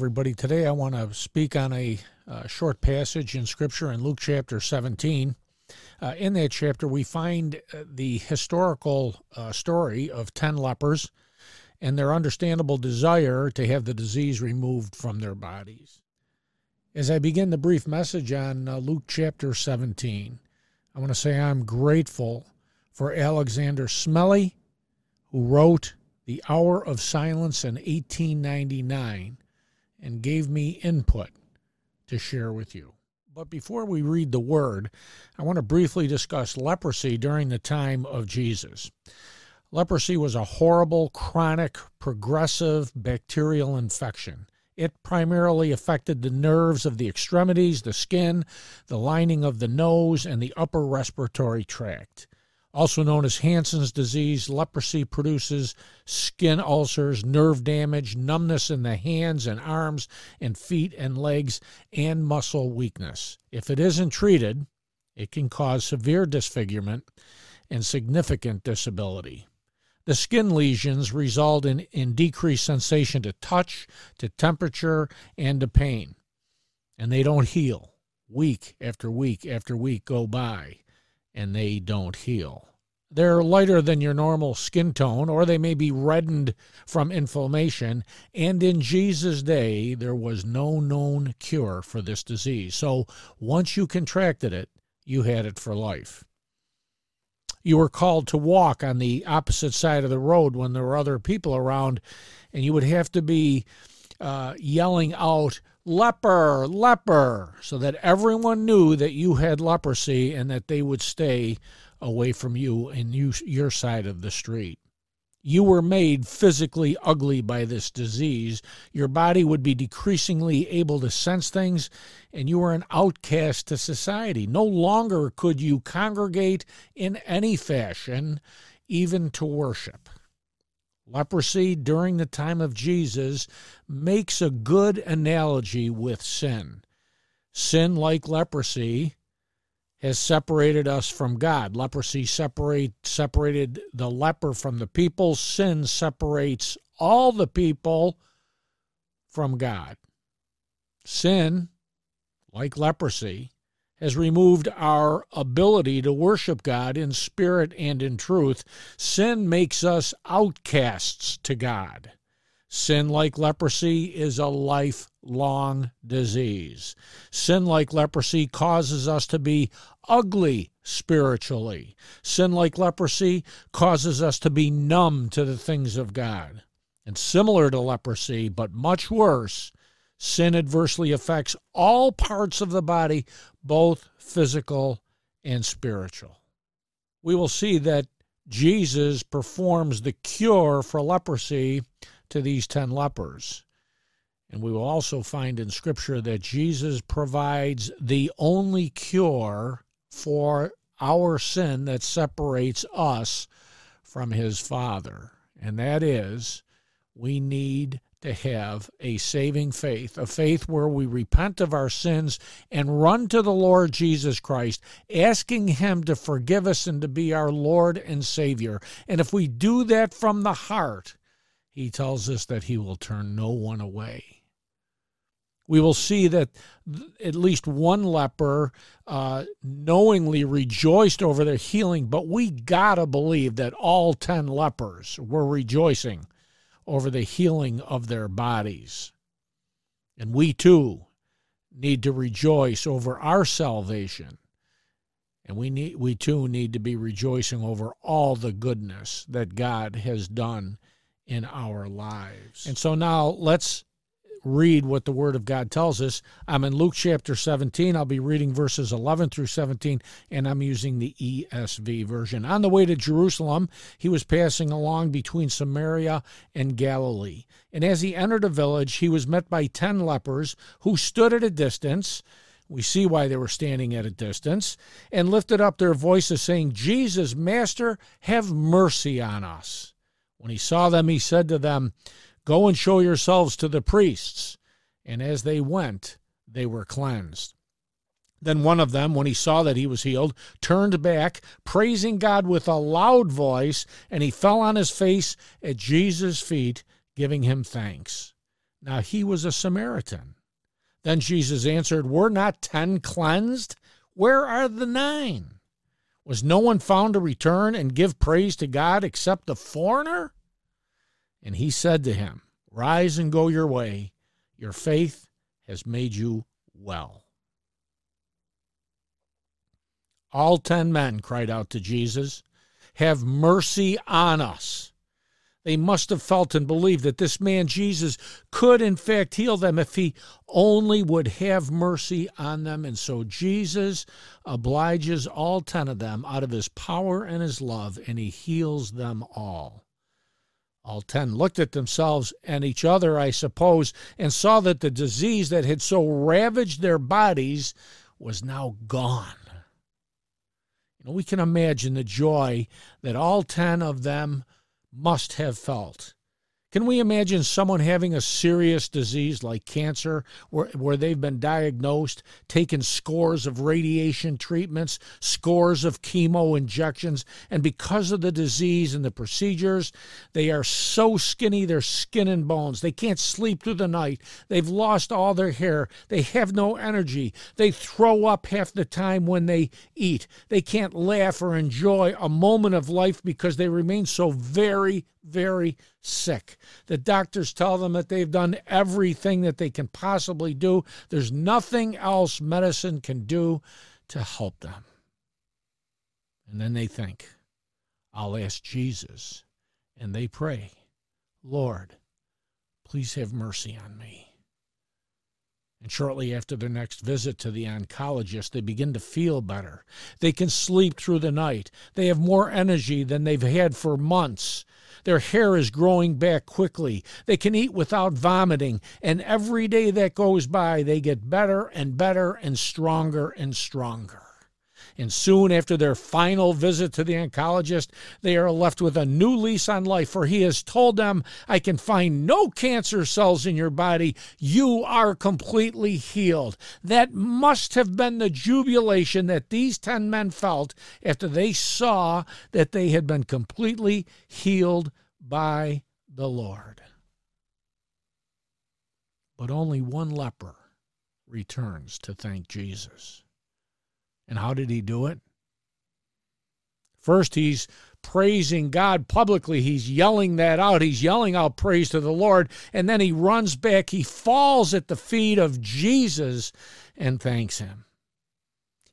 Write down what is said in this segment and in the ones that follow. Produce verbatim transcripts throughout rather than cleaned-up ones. everybody. Today I want to speak on a uh, short passage in Scripture in Luke chapter seventeen. Uh, in that chapter, we find uh, the historical uh, story of ten lepers and their understandable desire to have the disease removed from their bodies. As I begin the brief message on uh, Luke chapter seventeen, I want to say I'm grateful for Alexander Smelly, who wrote The Hour of Silence in eighteen ninety-nine and gave me input to share with you. But before we read the word, I want to briefly discuss leprosy during the time of Jesus. Leprosy was a horrible, chronic, progressive bacterial infection. It primarily affected the nerves of the extremities, the skin, the lining of the nose, and the upper respiratory tract. Also known as Hansen's disease, leprosy produces skin ulcers, nerve damage, numbness in the hands and arms and feet and legs, and muscle weakness. If it isn't treated, it can cause severe disfigurement and significant disability. The skin lesions result in, in decreased sensation to touch, to temperature, and to pain. And they don't heal. Week after week after week go by, and they don't heal. They're lighter than your normal skin tone, or they may be reddened from inflammation, and in Jesus' day, there was no known cure for this disease. So once you contracted it, you had it for life. You were called to walk on the opposite side of the road when there were other people around, and you would have to be uh, yelling out, "Leper, leper," so that everyone knew that you had leprosy and that they would stay away from you and you, your side of the street. You were made physically ugly by this disease. Your body would be decreasingly able to sense things, and you were an outcast to society. No longer could you congregate in any fashion, even to worship. Leprosy during the time of Jesus makes a good analogy with sin. Sin, like leprosy, has separated us from God. Leprosy separate, separated the leper from the people. Sin separates all the people from God. Sin, like leprosy, has removed our ability to worship God in spirit and in truth. Sin makes us outcasts to God. Sin, like leprosy, is a lifelong disease. Sin, like leprosy, causes us to be ugly spiritually. Sin, like leprosy, causes us to be numb to the things of God. And similar to leprosy, but much worse, sin adversely affects all parts of the body, both physical and spiritual. We will see that Jesus performs the cure for leprosy to these ten lepers. And we will also find in Scripture that Jesus provides the only cure for our sin that separates us from his Father. And that is, we need to have a saving faith, a faith where we repent of our sins and run to the Lord Jesus Christ, asking him to forgive us and to be our Lord and Savior. And if we do that from the heart, he tells us that he will turn no one away. We will see that at least one leper uh, knowingly rejoiced over their healing, but we gotta believe that all ten lepers were rejoicing over the healing of their bodies. And we too need to rejoice over our salvation. And we need, we too need to be rejoicing over all the goodness that God has done in our lives. And so now let's read what the Word of God tells us. I'm in Luke chapter seventeen. I'll be reading verses eleven through seventeen, and I'm using the E S V version. On the way to Jerusalem, he was passing along between Samaria and Galilee. And as he entered a village, he was met by ten lepers who stood at a distance. We see why they were standing at a distance, and lifted up their voices, saying, "Jesus, Master, have mercy on us." When he saw them, he said to them, "Go and show yourselves to the priests." And as they went, they were cleansed. Then one of them, when he saw that he was healed, turned back, praising God with a loud voice, and he fell on his face at Jesus' feet, giving him thanks. Now he was a Samaritan. Then Jesus answered, "Were not ten cleansed? Where are the nine? Was no one found to return and give praise to God except the foreigner?" And he said to him, "Rise and go your way. Your faith has made you well." All ten men cried out to Jesus, "Have mercy on us." They must have felt and believed that this man Jesus could in fact heal them if he only would have mercy on them. And so Jesus obliges all ten of them out of his power and his love, and he heals them all. All ten looked at themselves and each other, I suppose, and saw that the disease that had so ravaged their bodies was now gone. You know, we can imagine the joy that all ten of them must have felt. Can we imagine someone having a serious disease like cancer, where, where they've been diagnosed, taken scores of radiation treatments, scores of chemo injections, and because of the disease and the procedures, they are so skinny, they're skin and bones. They can't sleep through the night. They've lost all their hair. They have no energy. They throw up half the time when they eat. They can't laugh or enjoy a moment of life because they remain so very, very sick. The doctors tell them that they've done everything that they can possibly do. There's nothing else medicine can do to help them. And then they think, "I'll ask Jesus." And they pray, "Lord, please have mercy on me." And shortly after their next visit to the oncologist, they begin to feel better. They can sleep through the night. They have more energy than they've had for months. Their hair is growing back quickly. They can eat without vomiting. And every day that goes by, they get better and better and stronger and stronger. And soon after their final visit to the oncologist, they are left with a new lease on life, for he has told them, "I can find no cancer cells in your body. You are completely healed." That must have been the jubilation that these ten men felt after they saw that they had been completely healed by the Lord. But only one leper returns to thank Jesus. And how did he do it? First, he's praising God publicly. He's yelling that out. He's yelling out praise to the Lord. And then he runs back. He falls at the feet of Jesus and thanks him.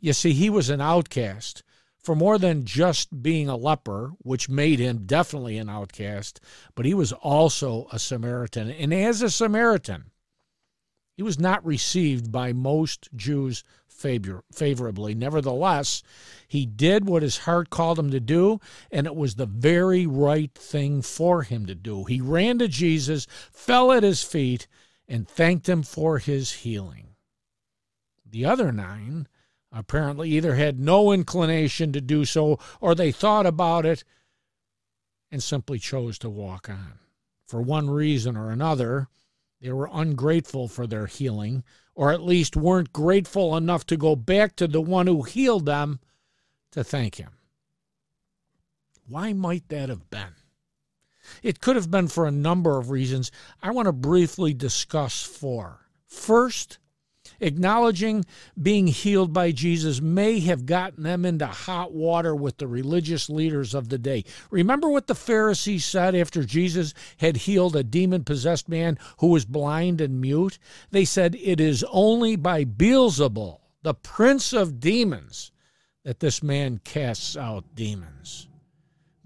You see, he was an outcast. For more than just being a leper, which made him definitely an outcast, but he was also a Samaritan. And as a Samaritan, he was not received by most Jews favor- favorably. Nevertheless, he did what his heart called him to do, and it was the very right thing for him to do. He ran to Jesus, fell at his feet, and thanked him for his healing. The other nine apparently either had no inclination to do so, or they thought about it and simply chose to walk on. For one reason or another, they were ungrateful for their healing, or at least weren't grateful enough to go back to the one who healed them to thank him. Why might that have been? It could have been for a number of reasons. I want to briefly discuss four. First, acknowledging being healed by Jesus may have gotten them into hot water with the religious leaders of the day. Remember what the Pharisees said after Jesus had healed a demon-possessed man who was blind and mute? They said, "It is only by Beelzebub, the prince of demons, that this man casts out demons."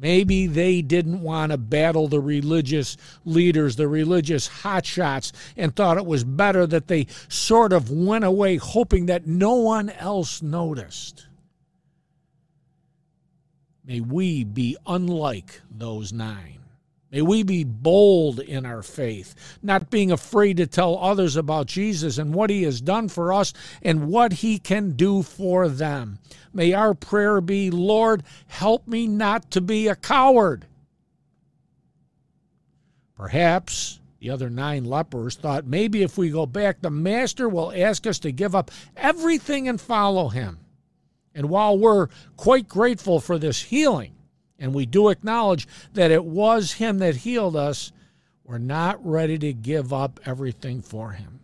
Maybe they didn't want to battle the religious leaders, the religious hotshots, and thought it was better that they sort of went away hoping that no one else noticed. May we be unlike those nine. May we be bold in our faith, not being afraid to tell others about Jesus and what he has done for us and what he can do for them. May our prayer be, "Lord, help me not to be a coward." Perhaps the other nine lepers thought, "Maybe if we go back, the master will ask us to give up everything and follow him. And while we're quite grateful for this healing, and we do acknowledge that it was him that healed us, were not ready to give up everything for him.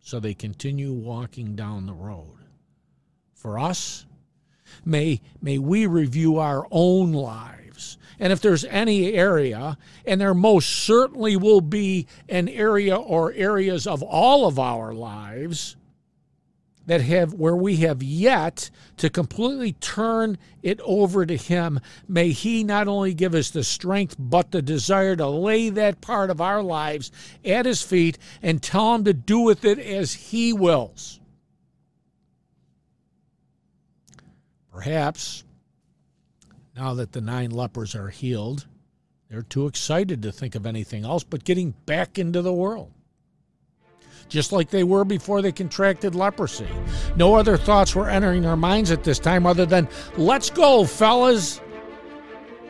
So they continue walking down the road. For us, may, may we review our own lives. And if there's any area, and there most certainly will be an area or areas of all of our lives that have where we have yet to completely turn it over to him, may he not only give us the strength, but the desire to lay that part of our lives at his feet and tell him to do with it as he wills. Perhaps, now that the nine lepers are healed, they're too excited to think of anything else but getting back into the world, just like they were before they contracted leprosy. No other thoughts were entering their minds at this time other than, let's go, fellas.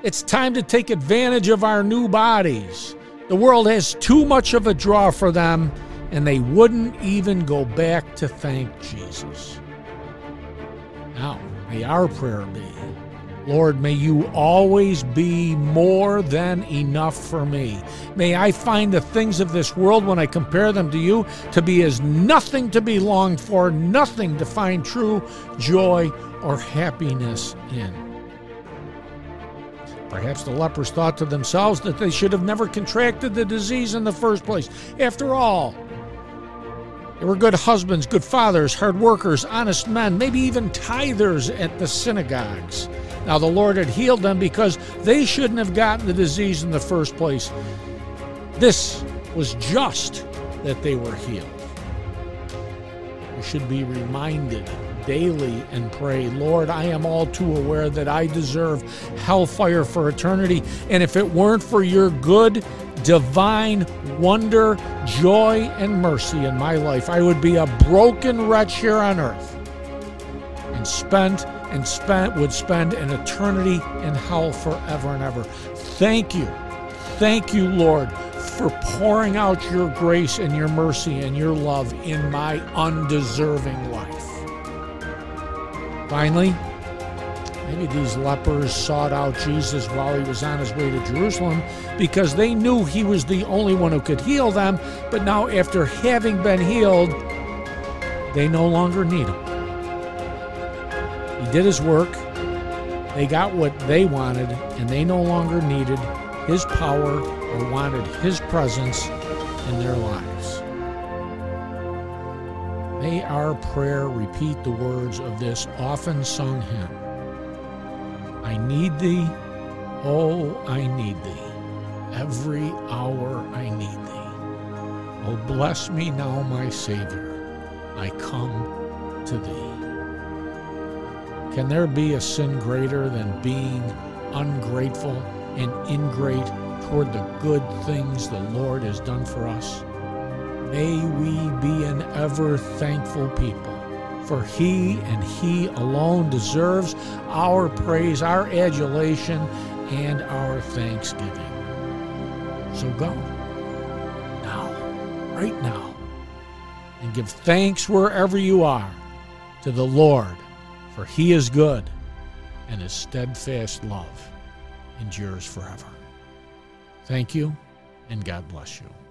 It's time to take advantage of our new bodies. The world has too much of a draw for them, and they wouldn't even go back to thank Jesus. Now, may our prayer be, Lord, may you always be more than enough for me. May I find the things of this world, when I compare them to you, to be as nothing to be longed for, nothing to find true joy or happiness in. Perhaps the lepers thought to themselves that they should have never contracted the disease in the first place. After all, they were good husbands, good fathers, hard workers, honest men, maybe even tithers at the synagogues. Now the Lord had healed them because they shouldn't have gotten the disease in the first place. This was just that they were healed. We should be reminded daily and pray, Lord, I am all too aware that I deserve hellfire for eternity, and if it weren't for your good, divine wonder, joy, and mercy in my life, I would be a broken wretch here on earth, and spent and spent would spend an eternity in hell forever and ever. Thank you. Thank you, Lord, for pouring out your grace and your mercy and your love in my undeserving life. Finally, maybe these lepers sought out Jesus while he was on his way to Jerusalem because they knew he was the only one who could heal them, but now after having been healed, they no longer need him. He did his work, they got what they wanted, and they no longer needed his power or wanted his presence in their lives. May our prayer repeat the words of this often sung hymn, I need thee, oh, I need thee, every hour I need thee. Oh, bless me now, my Savior, I come to thee. Can there be a sin greater than being ungrateful and ingrate toward the good things the Lord has done for us? May we be an ever thankful people, for he and he alone deserves our praise, our adulation, and our thanksgiving. So go now, right now, and give thanks wherever you are to the Lord, for he is good, and his steadfast love endures forever. Thank you, and God bless you.